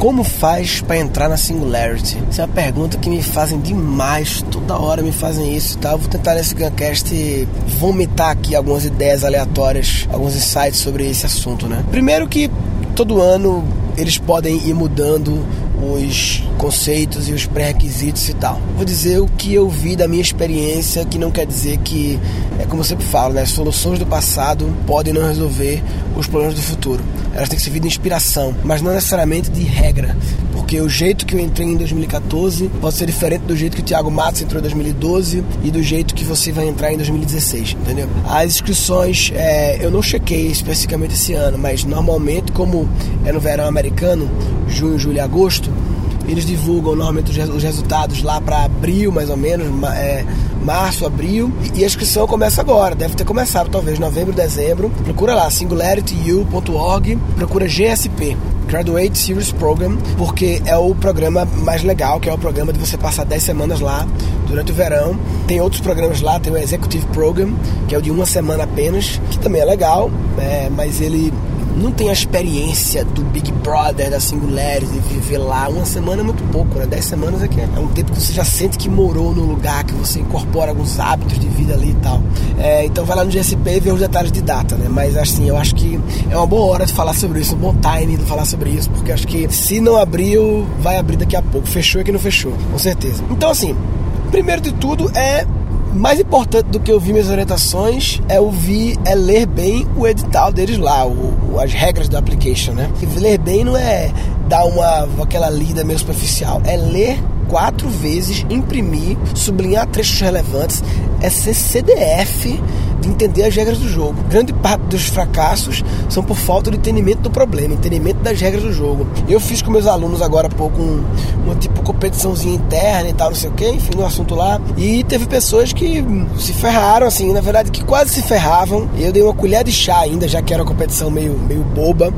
Como faz para entrar na Singularity? Essa é uma pergunta que me fazem demais, toda hora me fazem isso, tá? Eu vou tentar nesse Guncast vomitar aqui algumas ideias aleatórias, alguns insights sobre esse assunto, né? Primeiro que todo ano eles podem ir mudando os conceitos e os pré-requisitos e tal. Vou dizer o que eu vi da minha experiência, que não quer dizer que, é como eu sempre falo, né? As soluções do passado podem não resolver os problemas do futuro. Elas têm que servir de inspiração, mas não necessariamente de regra, porque o jeito que eu entrei em 2014 pode ser diferente do jeito que o Thiago Matos entrou em 2012 e do jeito que você vai entrar em 2016, entendeu? As inscrições, eu não chequei especificamente esse ano, mas normalmente, como é no verão americano, junho, julho e agosto, eles divulgam normalmente os resultados lá para abril, mais ou menos, março, abril, e a inscrição começa agora, deve ter começado talvez novembro, dezembro. Procura lá, singularityU.org, procura GSP, Graduate Series Program, porque é o programa mais legal, que é o programa de você passar 10 semanas lá durante o verão. Tem outros programas lá, tem o Executive Program, que é o de uma semana apenas, que também é legal, mas ele não tem a experiência do Big Brother, da Singularity, de viver lá. Uma semana é muito pouco, né? 10 semanas é que é um tempo que você já sente que morou no lugar, que você incorpora alguns hábitos de vida ali e tal. Então vai lá no GSP e vê os detalhes de data, né? Mas assim, eu acho que é uma boa hora de falar sobre isso, um bom time de falar sobre isso, porque acho que se não abriu, vai abrir daqui a pouco. Fechou é que não fechou, com certeza. Então assim, primeiro de tudo mais importante do que ouvir minhas orientações é ler bem o edital deles lá, as regras do application, né? E ler bem não é dar aquela lida meio superficial, é ler 4 vezes, imprimir, sublinhar trechos relevantes, é ser CDF de entender as regras do jogo. Grande parte dos fracassos são por falta de entendimento do problema, entendimento das regras do jogo. Eu fiz com meus alunos agora há pouco uma tipo competiçãozinha interna e tal, não sei o que, enfim, um assunto lá, e teve pessoas que se ferraram, assim, na verdade que quase se ferravam. Eu dei uma colher de chá ainda, já que era uma competição meio boba,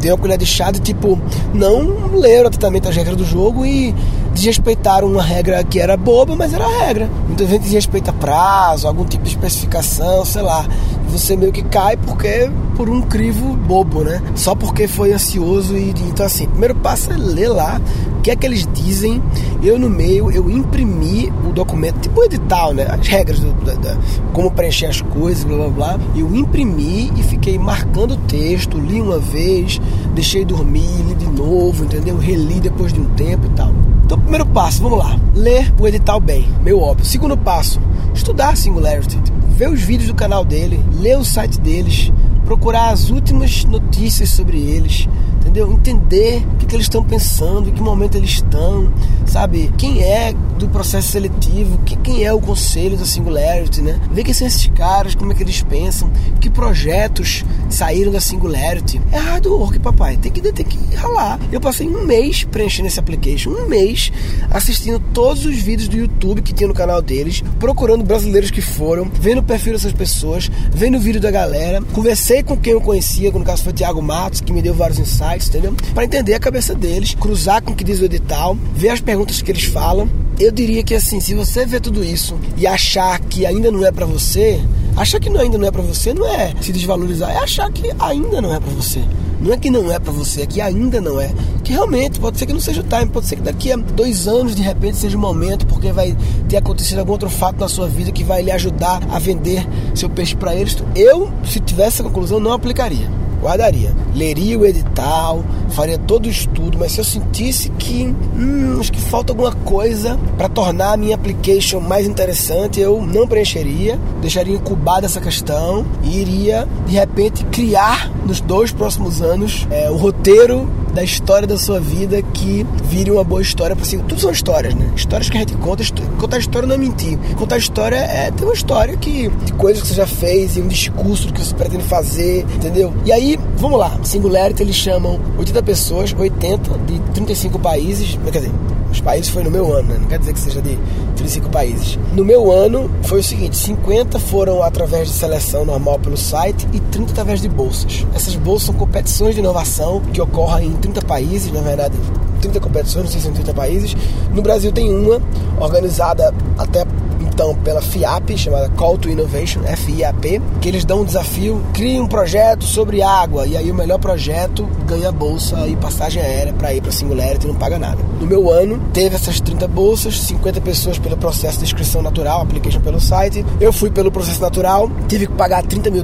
dei uma colher de chá de tipo, não leram atentamente as regras do jogo e desrespeitaram uma regra que era boba, mas era a regra. Muita gente desrespeita prazo, algum tipo de especificação, sei lá. Você meio que cai por um crivo bobo, né? Só porque foi ansioso. E então assim, primeiro passo é ler lá o que é que eles dizem. Eu no meio, eu imprimi o documento, tipo o edital, né? As regras como preencher as coisas, blá blá blá. Eu imprimi e fiquei marcando o texto, li uma vez, deixei dormir, li de novo, entendeu? Reli depois de um tempo e tal. Então, primeiro passo, vamos lá, ler o edital bem, meio óbvio. Segundo passo, estudar Singularity, ver os vídeos do canal dele, ler o site deles, procurar as últimas notícias sobre eles, entendeu? Entender o que eles estão pensando, em que momento eles estão, sabe? Quem é do processo seletivo, quem é o conselho da Singularity, né? Ver quem são esses caras, como é que eles pensam, que projetos saíram da Singularity. É hard work, papai, tem que ralar. Eu passei um mês preenchendo esse application, um mês assistindo todos os vídeos do YouTube que tinha no canal deles, procurando brasileiros que foram, vendo o perfil dessas pessoas, vendo o vídeo da galera, conversei com quem eu conhecia, que no caso foi o Thiago Matos, que me deu vários insights, entendeu? Para entender a cabeça deles, cruzar com o que diz o edital, ver as perguntas que eles falam. Eu diria que assim, se você vê tudo isso e achar que ainda não é para você, achar que ainda não é para você não é se desvalorizar, é achar que ainda não é para você. Não é que não é pra você, é que ainda não é. Que realmente, pode ser que não seja o time, pode ser que daqui a 2 anos, de repente, seja o momento, porque vai ter acontecido algum outro fato na sua vida que vai lhe ajudar a vender seu peixe pra eles. Eu, se tivesse essa conclusão, não aplicaria. Guardaria. Leria o edital, faria todo o estudo, mas se eu sentisse que, acho que falta alguma coisa para tornar a minha application mais interessante, eu não preencheria, deixaria incubada essa questão e iria, de repente, criar nos 2 próximos anos o roteiro da história da sua vida que vire uma boa história para si. Tudo são histórias, né? Histórias que a gente conta. Contar história não é mentir. Contar história é ter uma história de coisas que você já fez e um discurso do que você pretende fazer, entendeu? E aí, vamos lá. Singularity, eles chamam 80 pessoas, 80 de 35 países, quer dizer, os países foi no meu ano, né? Não quer dizer que seja de 35 países. No meu ano foi o seguinte, 50 foram através de seleção normal pelo site e 30 através de bolsas. Essas bolsas são competições de inovação que ocorrem em 30 países, na verdade 30 competições, não sei se são 30 países. No Brasil tem uma, organizada até então pela FIAP, chamada Call to Innovation, FIAP, que eles dão um desafio, cria um projeto sobre água, e aí o melhor projeto ganha bolsa e passagem aérea para ir para Singularity e não paga nada. No meu ano, teve essas 30 bolsas, 50 pessoas pelo processo de inscrição natural, application pelo site. Eu fui pelo processo natural, tive que pagar $30 mil,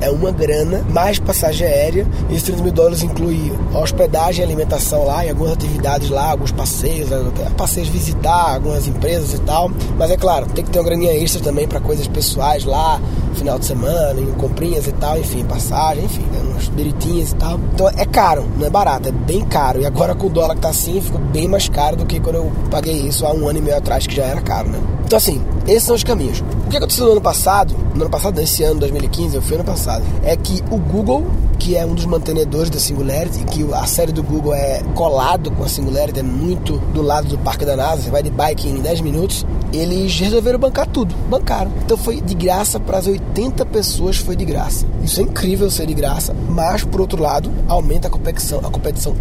é uma grana, mais passagem aérea. E esses $30 mil inclui hospedagem, alimentação lá e algumas atividades lá, alguns passeios visitar, algumas empresas e tal. Mas é claro, tem que ter uma graninha extra também para coisas pessoais lá, final de semana, em comprinhas e tal, enfim, passagem, enfim, umas biritinhas e tal. Então é caro, não é barato, é bem caro. E agora com o dólar que tá assim, ficou bem mais caro do que quando eu paguei isso há um ano e meio atrás, que já era caro, né? Então assim, esses são os caminhos. O que aconteceu no ano passado, esse ano, 2015, eu fui ano passado, é que o Google, que é um dos mantenedores da Singularity, que a série do Google é colado com a Singularity, é muito do lado do parque da NASA, você vai de bike em 10 minutos, eles resolveram bancar tudo, bancaram. Então foi de graça para as 80 pessoas, foi de graça. Isso é incrível ser de graça, mas por outro lado, aumenta a competição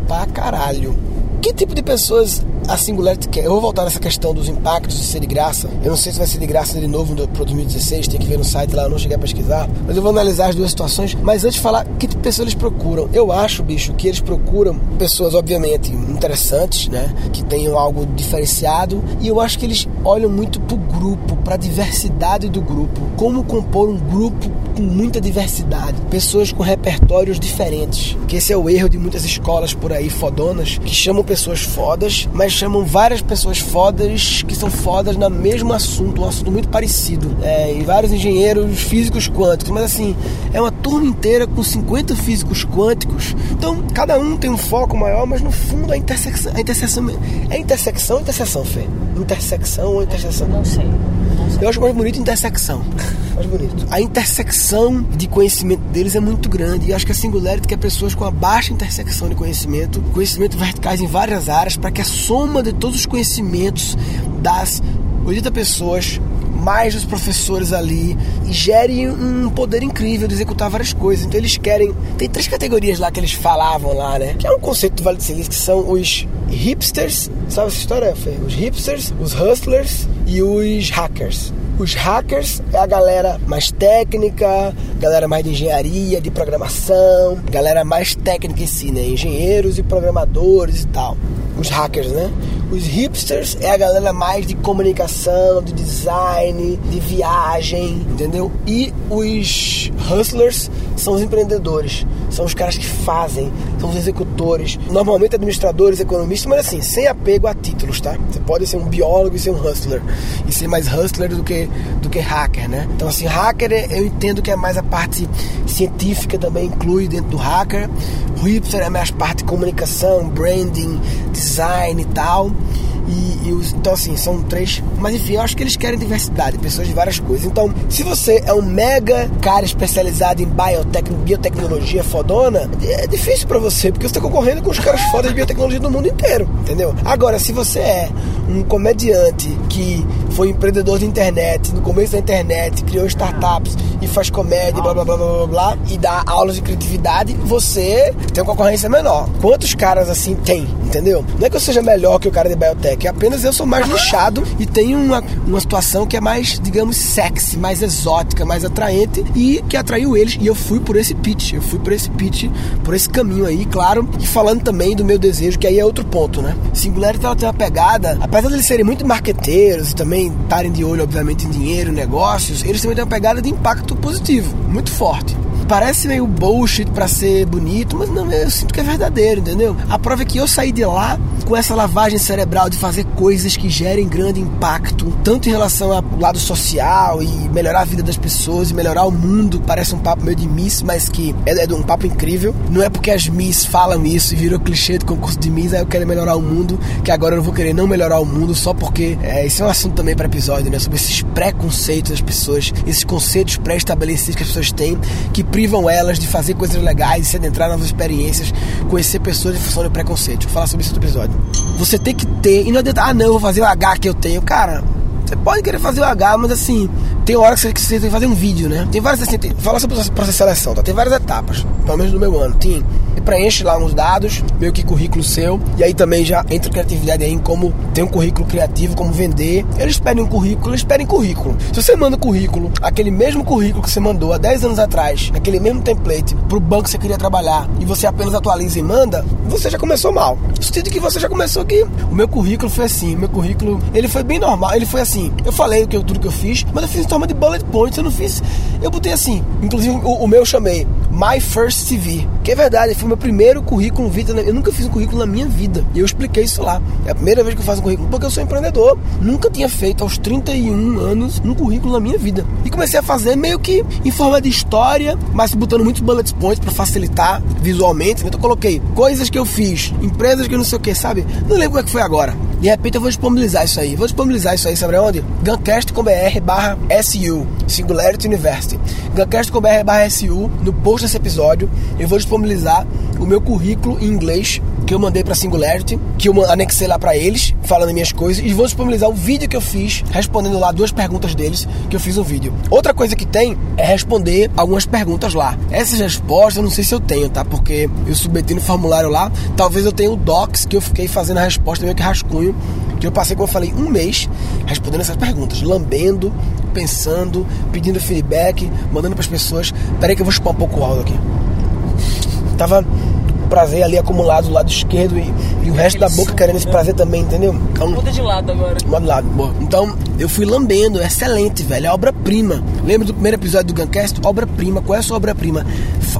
pra caralho. Que tipo de pessoas a Singularity quer? Eu vou voltar nessa questão dos impactos de ser de graça. Eu não sei se vai ser de graça de novo para 2016, tem que ver no site lá, eu não cheguei a pesquisar. Mas eu vou analisar as duas situações. Mas antes de falar, que tipo de pessoas eles procuram? Eu acho, bicho, que eles procuram pessoas, obviamente, interessantes, né? Que tenham algo diferenciado. E eu acho que eles olham muito pro grupo, pra diversidade do grupo. Como compor um grupo com muita diversidade. Pessoas com repertórios diferentes. Que esse é o erro de muitas escolas por aí, fodonas, que chamam pessoas fodas, mas chamam várias pessoas fodas que são fodas no mesmo assunto, um assunto muito parecido. E vários engenheiros físicos quânticos, mas assim, é uma turma inteira com 50 físicos quânticos. Então, cada um tem um foco maior, mas no fundo a intersecção. Eu acho mais bonito intersecção. Mais bonito. A intersecção de conhecimento deles é muito grande. E acho que a Singularity quer pessoas com uma baixa intersecção de conhecimento, conhecimento verticais em várias áreas, para que a soma de todos os conhecimentos das 80 pessoas, mais os professores ali, gere um poder incrível de executar várias coisas. Então eles querem... Tem 3 categorias lá que eles falavam lá, né? Que é um conceito do Vale do Silício, que são os hipsters. Sabe essa história, Fê? Os hipsters, os hustlers e os hackers. Os hackers é a galera mais técnica, galera mais de engenharia, de programação, galera mais técnica em si, né? Engenheiros e programadores e tal. Os hackers, né? Os hipsters é a galera mais de comunicação, de design, de viagem, entendeu? E os hustlers são os empreendedores, são os caras que fazem, são os executores, normalmente administradores, economistas, mas assim, sem apego a títulos, tá? Você pode ser um biólogo e ser um hustler, e ser mais hustler do que hacker, né? Então assim, hacker eu entendo que é mais a parte científica, também inclui dentro do hacker. O hipster é mais parte de comunicação, branding, design e tal. Então assim, são 3. Mas enfim, eu acho que eles querem diversidade, pessoas de várias coisas. Então, se você é um mega cara especializado em biotecnologia fodona, é difícil pra você, porque você tá concorrendo com os caras fodas de biotecnologia do mundo inteiro, entendeu? Agora, se você é um comediante que foi empreendedor de internet, no começo da internet, criou startups e faz comédia, blá blá blá blá blá blá, e dá aulas de criatividade, você tem uma concorrência menor. Quantos caras assim tem, entendeu? Não é que eu seja melhor que o cara de biotech, que apenas eu sou mais lixado e tenho uma situação que é mais, digamos, sexy, mais exótica, mais atraente e que atraiu eles, e eu fui por esse pitch, por esse caminho aí, claro, e falando também do meu desejo, que aí é outro ponto, né? Singularity, ela tem uma pegada, apesar de eles serem muito marqueteiros e também estarem de olho, obviamente, em dinheiro, negócios, eles também têm uma pegada de impacto positivo, muito forte. Parece meio bullshit pra ser bonito, mas não, eu sinto que é verdadeiro, entendeu? A prova é que eu saí de lá com essa lavagem cerebral de fazer coisas que gerem grande impacto, tanto em relação ao lado social e melhorar a vida das pessoas e melhorar o mundo. Parece um papo meio de Miss, mas que é um papo incrível. Não é porque as Miss falam isso e virou clichê de concurso de Miss, aí eu quero melhorar o mundo, que agora eu não vou querer não melhorar o mundo só porque... Esse é um assunto também pra episódio, né? Sobre esses preconceitos das pessoas, esses conceitos pré-estabelecidos que as pessoas têm, que privam elas de fazer coisas legais, de se adentrar em novas experiências, conhecer pessoas em função do preconceito. Vou falar sobre isso no episódio. Você tem que ter, e não adianta, eu vou fazer o H que eu tenho. Cara, você pode querer fazer o H, mas assim, tem hora que você tem que fazer um vídeo, né? Tem várias, assim, falar sobre o processo de seleção, tá? Tem várias etapas, pelo menos no meu ano. Tem preenche lá uns dados, meio que currículo seu, e aí também já entra criatividade aí em como ter um currículo criativo, como vender. Eles pedem um currículo, eles pedem currículo. Se você manda um currículo, aquele mesmo currículo que você mandou há 10 anos atrás, aquele mesmo template pro banco que você queria trabalhar, e você apenas atualiza e manda, você já começou mal. No sentido que você já começou que o meu currículo foi assim, o meu currículo, ele foi bem normal, ele foi assim, eu falei tudo que eu fiz, mas eu fiz em forma de bullet points, eu não fiz, eu botei assim, inclusive o meu eu chamei My First CV, que é verdade, foi meu primeiro currículo vitae, eu nunca fiz um currículo na minha vida, e eu expliquei isso lá, é a primeira vez que eu faço um currículo, porque eu sou empreendedor, nunca tinha feito aos 31 anos um currículo na minha vida, e comecei a fazer meio que em forma de história, mas botando muitos bullet points para facilitar visualmente, então eu coloquei coisas que eu fiz, empresas que eu não sei o que, sabe, não lembro como é que foi agora. De repente eu vou disponibilizar isso aí. Vou disponibilizar isso aí, sabe onde? Guncast.br/SU Singularity University. Guncast.br/SU. No post desse episódio eu vou disponibilizar o meu currículo em inglês que eu mandei pra Singularity, que eu anexei lá pra eles, falando minhas coisas, e vou disponibilizar o vídeo que eu fiz, respondendo lá 2 perguntas deles, que eu fiz um vídeo. Outra coisa que tem é responder algumas perguntas lá. Essas respostas eu não sei se eu tenho, tá? Porque eu submeti no formulário lá, talvez eu tenha o docs que eu fiquei fazendo a resposta meio que rascunho, que eu passei, como eu falei, um mês respondendo essas perguntas, lambendo, pensando, pedindo feedback, mandando pras pessoas. Peraí que eu vou chupar um pouco o áudio aqui. Tava... prazer ali acumulado do lado esquerdo e o resto da boca suco, querendo esse prazer também, entendeu? Então, muda de lado agora. Muda de lado, boa. Então, eu fui lambendo, excelente, velho, é obra-prima. Lembra do primeiro episódio do Guncast? Obra-prima, qual é a sua obra-prima?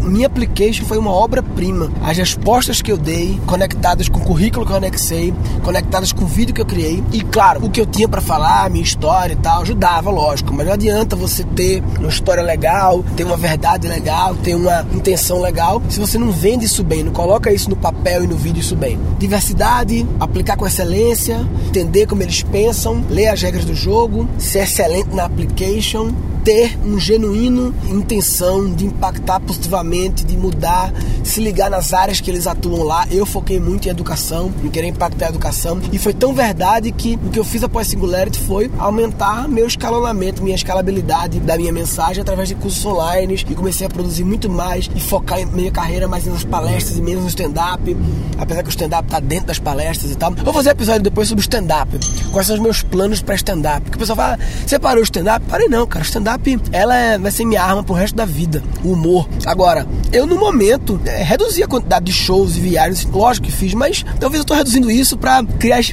Minha application foi uma obra-prima. As respostas que eu dei, conectadas com o currículo que eu anexei, conectadas com o vídeo que eu criei, e claro, o que eu tinha pra falar, minha história e tal, ajudava, lógico, mas não adianta você ter uma história legal, ter uma verdade legal, ter uma intenção legal, se você não vende isso bem, não coloca isso no papel e no vídeo, isso bem. Diversidade, aplicar com excelência, entender como eles pensam, ler as regras do jogo, ser excelente na application, ter um genuíno intenção de impactar positivamente, de mudar, se ligar nas áreas que eles atuam lá. Eu foquei muito em educação, em querer impactar a educação, e foi tão verdade que o que eu fiz após Singularity foi aumentar meu escalonamento, minha escalabilidade da minha mensagem através de cursos online, e comecei a produzir muito mais e focar em minha carreira mais nas palestras e menos no stand-up, apesar que o stand-up tá dentro das palestras e tal. Vou fazer episódio depois sobre stand-up, quais são os meus planos para stand-up, porque o pessoal fala, você parou o stand-up? Parei não, cara, o stand-up ela vai ser minha arma pro resto da vida, o humor. Agora, eu no momento reduzi a quantidade de shows e viagens, lógico que fiz, mas talvez eu tô reduzindo isso pra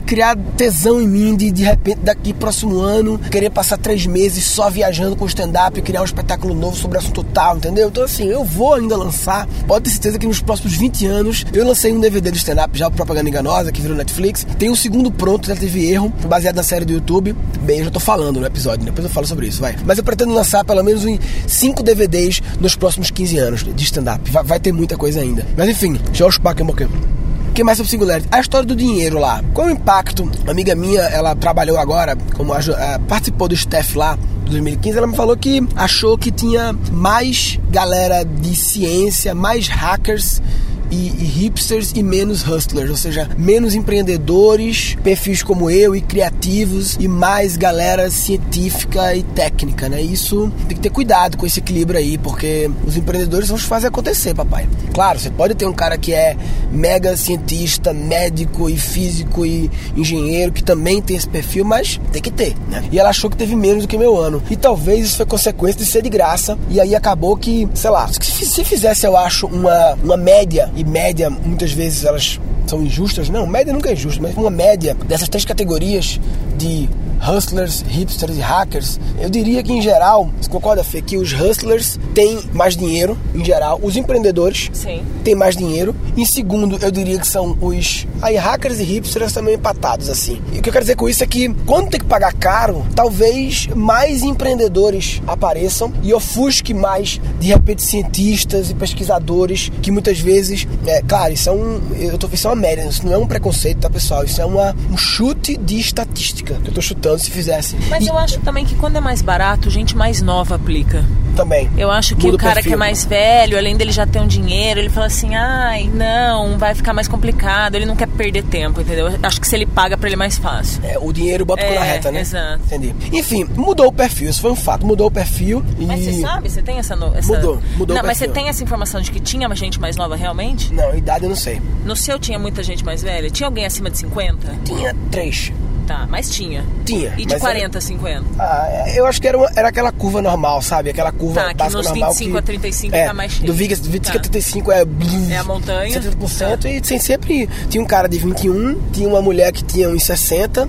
criar tesão em mim de repente daqui próximo ano querer passar 3 meses só viajando com stand-up e criar um espetáculo novo sobre o assunto tal, entendeu? Então assim, eu vou ainda lançar, pode ter certeza que nos próximos 20 anos, eu lancei um DVD de stand-up já, Propaganda Enganosa, que virou Netflix, tem um segundo pronto, já teve erro, baseado na série do YouTube, bem, eu já tô falando no episódio, depois eu falo sobre isso, vai. Mas eu pretendo lançar pelo menos 5 DVDs nos próximos 15 anos de stand-up. Vai ter muita coisa ainda. Mas enfim, deixa eu chupar aqui um pouquinho. O que mais sobre Singularity? A história do dinheiro lá. Qual o impacto? Uma amiga minha, ela trabalhou agora, como participou do staff lá, 2015, ela me falou que achou que tinha mais galera de ciência, mais hackers e hipsters e menos hustlers, ou seja, menos empreendedores, perfis como eu e criativos, e mais galera científica e técnica, né? Isso tem que ter cuidado com esse equilíbrio aí, porque os empreendedores vão te fazer acontecer, papai. Claro, você pode ter um cara que é mega cientista, médico e físico e engenheiro, que também tem esse perfil, mas tem que ter, né? E ela achou que teve menos do que meu ano, e talvez isso foi consequência de ser de graça, e aí acabou que, sei lá, se fizesse, eu acho, uma média, e média, muitas vezes elas são injustas, não, média nunca é injusta, mas uma média dessas 3 categorias de hustlers, hipsters e hackers, eu diria que em geral, você concorda, Fê, que os hustlers têm mais dinheiro, em geral, os empreendedores sim, têm mais dinheiro, em segundo eu diria que são os hackers e hipsters também empatados, assim. E o que eu quero dizer com isso é que, quando tem que pagar caro, talvez mais empreendedores apareçam e ofusque mais, de repente, cientistas e pesquisadores, que muitas vezes, claro, isso é uma média, isso não é um preconceito, tá, pessoal? Isso é um chute de estatística, que eu tô chutando tanto se fizessem. Mas eu acho também que quando é mais barato, gente mais nova aplica. Também. Eu acho que o cara que é mais velho, além dele já ter um dinheiro, ele fala assim, ai, não, vai ficar mais complicado, ele não quer perder tempo, entendeu? Acho que se ele paga pra ele é mais fácil. É, o dinheiro bota o cu na reta, né? Exato. Entendi. Enfim, mudou o perfil, isso foi um fato, mudou o perfil e... Mas você sabe, você tem essa... Mudou não, o perfil. Mas você tem essa informação de que tinha gente mais nova realmente? Não, idade eu não sei. No seu tinha muita gente mais velha? Tinha alguém acima de 50? Tinha 3. Tá, mas tinha. Tinha. E de 40 a 50? Ah, eu acho que era aquela curva normal, sabe? Aquela curva básica normal. Tá, que nos 25 a 35 tá mais cheio. Do 25 a 35 é a montanha. 70%. Tá. E tem sempre... Tinha um cara de 21, tinha uma mulher que tinha uns 60,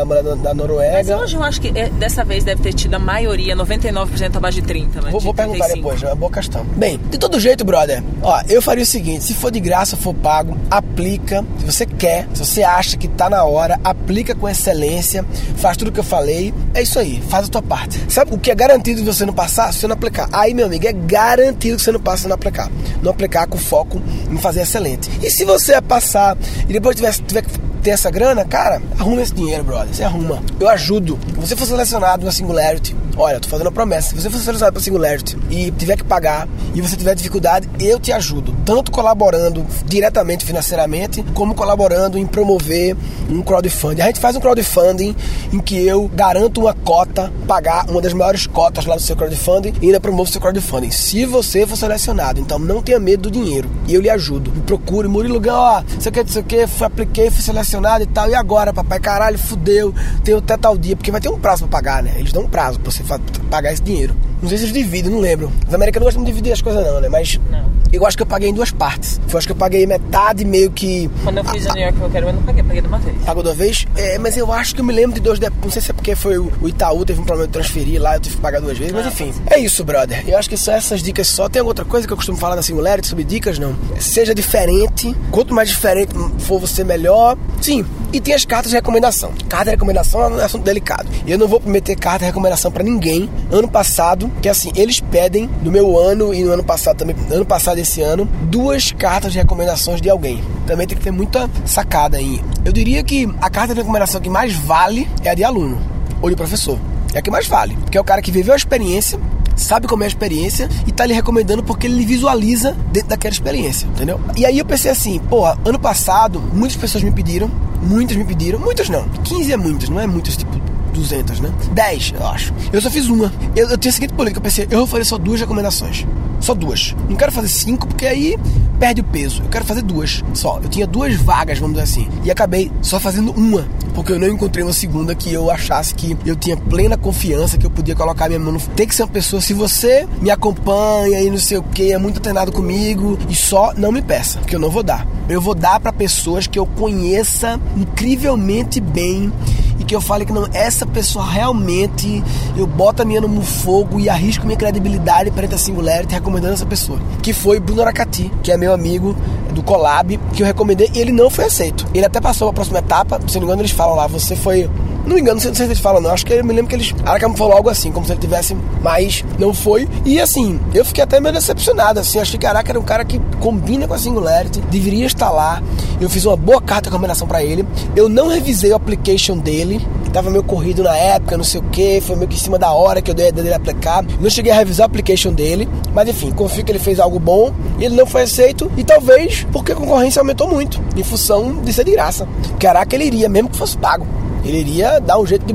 a mulher da Noruega. Mas hoje eu acho que dessa vez deve ter tido a maioria, 99% abaixo de 30, né? Vou perguntar depois, é uma boa questão. Bem, de todo jeito, brother, ó, eu faria o seguinte, se for de graça, for pago, aplica. Se você quer, se você acha que tá na hora, aplica com excelência, faz tudo que eu falei, é isso aí, faz a tua parte. Sabe o que é garantido de você não passar? Se você não aplicar. Aí, meu amigo, é garantido que você não passa se não aplicar. Não aplicar com foco em fazer excelente. E se você passar e depois tiver que ter essa grana, cara, arruma esse dinheiro, brother. Você arruma. Eu ajudo. Se você for selecionado na Singularity, olha, eu tô fazendo uma promessa. Se você for selecionado pra Singularity e tiver que pagar e você tiver dificuldade, eu te ajudo. Tanto colaborando diretamente financeiramente, como colaborando em promover um crowdfunding. A gente faz um crowdfunding em que eu garanto uma cota, pagar uma das maiores cotas lá do seu crowdfunding e ainda promovo o seu crowdfunding. Se você for selecionado, então não tenha medo do dinheiro. E eu lhe ajudo. Me procure, Murilo Gão, ó, sei o que, apliquei, fui selecionado e tal, e agora, papai, caralho, fudeu, tem até tal dia, porque vai ter um prazo pra pagar, né? Eles dão um prazo pra você pagar esse dinheiro. Não sei se eles dividem, não lembro. Os americanos não gostam de dividir as coisas não, né? Mas não. Eu acho que eu paguei em duas partes. Eu acho que eu paguei metade, meio que... Quando eu fiz o New York, eu não paguei de uma vez. Pagou de uma vez? É, mas eu acho que eu me lembro de dois... Não sei se é porque foi o Itaú, teve um problema de transferir lá, eu tive que pagar duas vezes, mas enfim. É isso, brother. Eu acho que só essas dicas só. Tem outra coisa que eu costumo falar da Singularity sobre dicas, não? Seja diferente. Quanto mais diferente for você, melhor. Sim. E tem as cartas de recomendação. Carta de recomendação é um assunto delicado. Eu não vou prometer carta de recomendação pra ninguém. Ano passado, que assim, eles pedem no meu ano e no ano passado também, ano passado e esse ano, 2 cartas de recomendações de alguém. Também tem que ter muita sacada aí. Eu diria que a carta de recomendação que mais vale é a de aluno ou de professor. É a que mais vale. Porque é o cara que viveu a experiência, sabe como é a experiência e tá lhe recomendando porque ele visualiza dentro daquela experiência, entendeu? E aí eu pensei assim, porra, ano passado muitas pessoas me pediram, muitas não, 15 é muitas, não é muitas tipo 200, né? 10, eu acho. Eu só fiz uma. Eu tinha a seguinte política, eu pensei, eu vou fazer só 2 recomendações. Só 2. Não quero fazer 5 porque aí perde o peso. Eu quero fazer 2 só. Eu tinha 2 vagas, vamos dizer assim. E acabei só fazendo uma. Porque eu não encontrei uma segunda que eu achasse que eu tinha plena confiança que eu podia colocar minha mão no... Tem que ser uma pessoa, se você me acompanha e não sei o que, é muito treinado comigo e só, não me peça, porque eu não vou dar. Eu vou dar pra pessoas que eu conheça incrivelmente bem e que eu fale que não, essa pessoa realmente eu boto a minha no fogo e arrisco minha credibilidade perante a Singularity recomendando essa pessoa, que foi Bruno Aracati, que é meu amigo do Collab, que eu recomendei e ele não foi aceito. Ele até passou a próxima etapa, se não me engano eles falam lá, você foi... Não me engano, não sei se eles falam não, acho que eu me lembro que eles... Aracati falou algo assim, como se ele tivesse, mas não foi. E assim, eu fiquei até meio decepcionado, assim, achei que Aracati era um cara que combina com a Singularity, deveria estar lá. Eu fiz uma boa carta de recomendação pra ele, eu não revisei o application dele, tava meio corrido na época, não sei o que, foi meio que em cima da hora que eu dei a dele aplicar, não cheguei a revisar o application dele, mas enfim, confio que ele fez algo bom, ele não foi aceito, e talvez porque a concorrência aumentou muito, em função de ser de graça, porque Aracati ele iria, mesmo que fosse pago. Ele iria dar um jeito de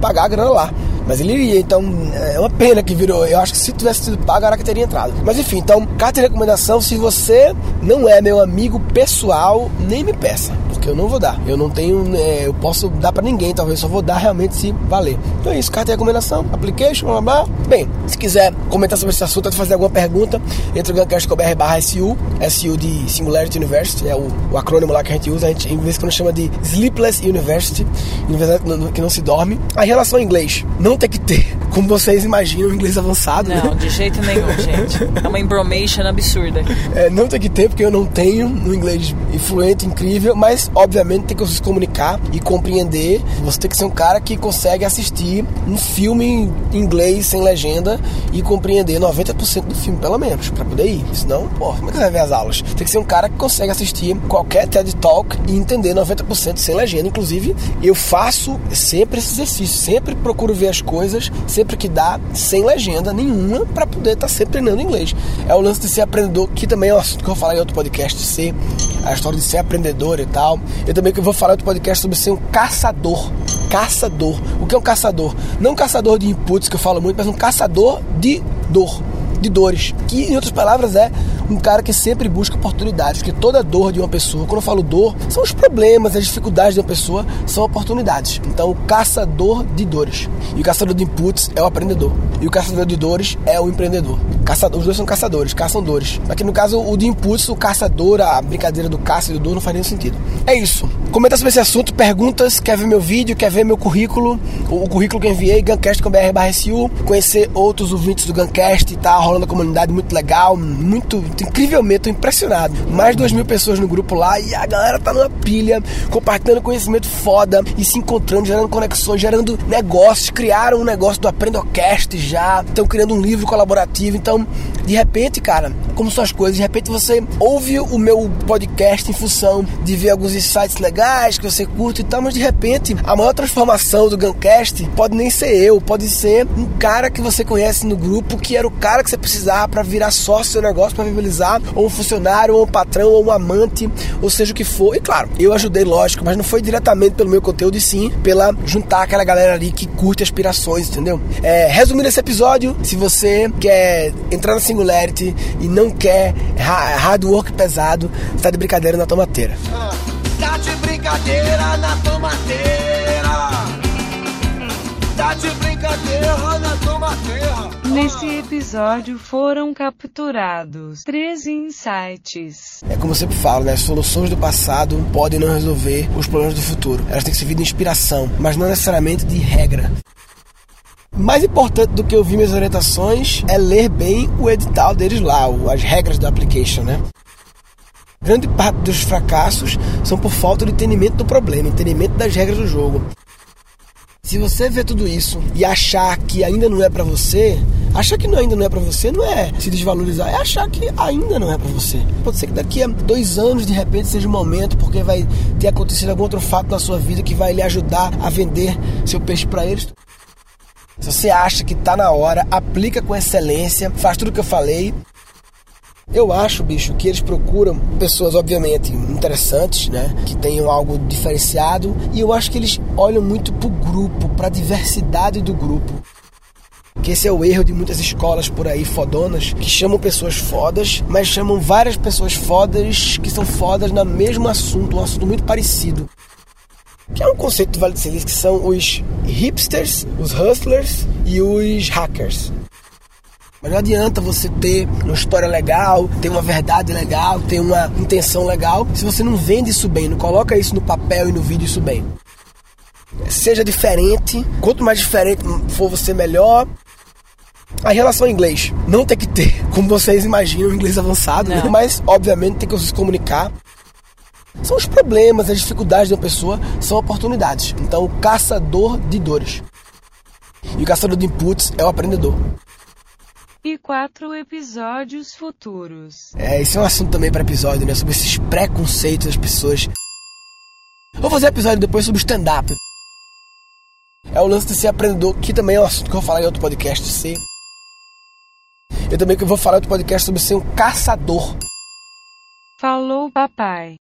pagar a grana lá. Mas ele iria, então é uma pena que virou. Eu acho que se tivesse sido pago, a Aracati teria entrado. Mas enfim, então, carta de recomendação, se você não é meu amigo pessoal, nem me peça, porque eu não vou dar. Eu não tenho, eu posso dar pra ninguém, talvez só vou dar realmente se valer. Então é isso, carta de recomendação, application, blá blá. Bem, se quiser comentar sobre esse assunto, fazer alguma pergunta, entra no guncast.com.br/SU, SU de Singularity University, é o acrônimo lá que a gente usa, a gente em vez que não chama de Sleepless University, universidade que não se dorme. A relação ao inglês, não tem que ter como vocês imaginam, inglês avançado, não, né? De jeito nenhum, gente. É uma embromation absurda. É, não tem que ter, porque eu não tenho um inglês fluente, incrível, mas, obviamente, tem que se comunicar e compreender. Você tem que ser um cara que consegue assistir um filme em inglês sem legenda e compreender 90% do filme, pelo menos, pra poder ir. Senão, pô, como é que vai ver as aulas? Tem que ser um cara que consegue assistir qualquer TED Talk e entender 90% sem legenda. Inclusive, eu faço sempre esse exercício, sempre procuro ver as coisas, sempre que dá, sem legenda nenhuma, pra poder estar sempre treinando inglês. É o lance de ser aprendedor, que também é um assunto que eu vou falar em outro podcast, ser a história de ser aprendedor e tal. Eu também vou falar em outro podcast sobre ser um caçador. Caçador. O que é um caçador? Não um caçador de inputs, que eu falo muito, mas um caçador de dor, de dores, que em outras palavras é um cara que sempre busca oportunidades, porque toda dor de uma pessoa, quando eu falo dor, são os problemas, as dificuldades de uma pessoa, são oportunidades. Então o caçador de dores, e o caçador de inputs é o aprendedor, e o caçador de dores é o empreendedor. Caçador, os dois são caçadores, caçam dores. Aqui no caso, o de inputs, o caçador, a brincadeira do caça e do dor não faz nenhum sentido. É isso. Comenta sobre esse assunto, perguntas, quer ver meu vídeo, quer ver meu currículo, o currículo que eu enviei, guncast.com.br/SU, conhecer outros ouvintes do Guncast, tá rolando a comunidade muito legal, muito incrivelmente, tô impressionado. Mais de 2.000 pessoas no grupo lá, e a galera tá numa pilha, compartilhando conhecimento foda e se encontrando, gerando conexões, gerando negócios. Criaram um negócio do Aprenda Cast já, estão criando um livro colaborativo. Então, de repente, cara, como são as coisas, de repente você ouve o meu podcast em função de ver alguns insights legais que você curte e tal, mas de repente a maior transformação do Guncast pode nem ser eu, pode ser um cara que você conhece no grupo, que era o cara que você precisava para virar sócio do seu negócio, para viabilizar, ou um funcionário, ou um patrão, ou um amante, ou seja o que for. E claro, eu ajudei, lógico, mas não foi diretamente pelo meu conteúdo, e sim pela juntar aquela galera ali que curte aspirações, entendeu? Resumindo esse episódio, se você quer entrar na Singularity e não quer hard work pesado, tá de brincadeira na tomateira. Tá de brincadeira na tomateira. Tá de brincadeira na tomateira. Nesse episódio foram capturados 3 insights. É como eu sempre falo, né? As soluções do passado podem não resolver os problemas do futuro. Elas têm que servir de inspiração, mas não necessariamente de regra. Mais importante do que ouvir minhas orientações é ler bem o edital deles lá, as regras da application, né? Grande parte dos fracassos são por falta de entendimento do problema, entendimento das regras do jogo. Se você vê tudo isso e achar que ainda não é pra você, achar que ainda não é pra você não é se desvalorizar, é achar que ainda não é pra você. Pode ser que daqui a 2 anos, de repente, seja um momento, porque vai ter acontecido algum outro fato na sua vida que vai lhe ajudar a vender seu peixe pra eles. Se você acha que tá na hora, aplica com excelência, faz tudo o que eu falei. Eu acho, bicho, que eles procuram pessoas, obviamente, interessantes, né? Que tenham algo diferenciado. E eu acho que eles olham muito pro grupo, pra diversidade do grupo. Que esse é o erro de muitas escolas por aí fodonas, que chamam pessoas fodas, mas chamam várias pessoas fodas que são fodas no mesmo assunto, um assunto muito parecido. Que é um conceito do Vale do Silício, que são os hipsters, os hustlers e os hackers. Mas não adianta você ter uma história legal, ter uma verdade legal, ter uma intenção legal, se você não vende isso bem, não coloca isso no papel e no vídeo isso bem. Seja diferente, quanto mais diferente for você, melhor. A relação ao inglês, não tem que ter, como vocês imaginam, inglês avançado, né? Mas obviamente tem que se comunicar. São os problemas, as dificuldades de uma pessoa, são oportunidades. Então o caçador de dores e o caçador de inputs é o aprendedor. E 4 episódios futuros. Esse é um assunto também para episódio, né? Sobre esses preconceitos das pessoas. Vou fazer episódio depois sobre stand-up. É o lance de ser aprendedor, que também é um assunto que eu vou falar em outro podcast. Eu também vou falar em outro podcast sobre ser um caçador. Falou, papai.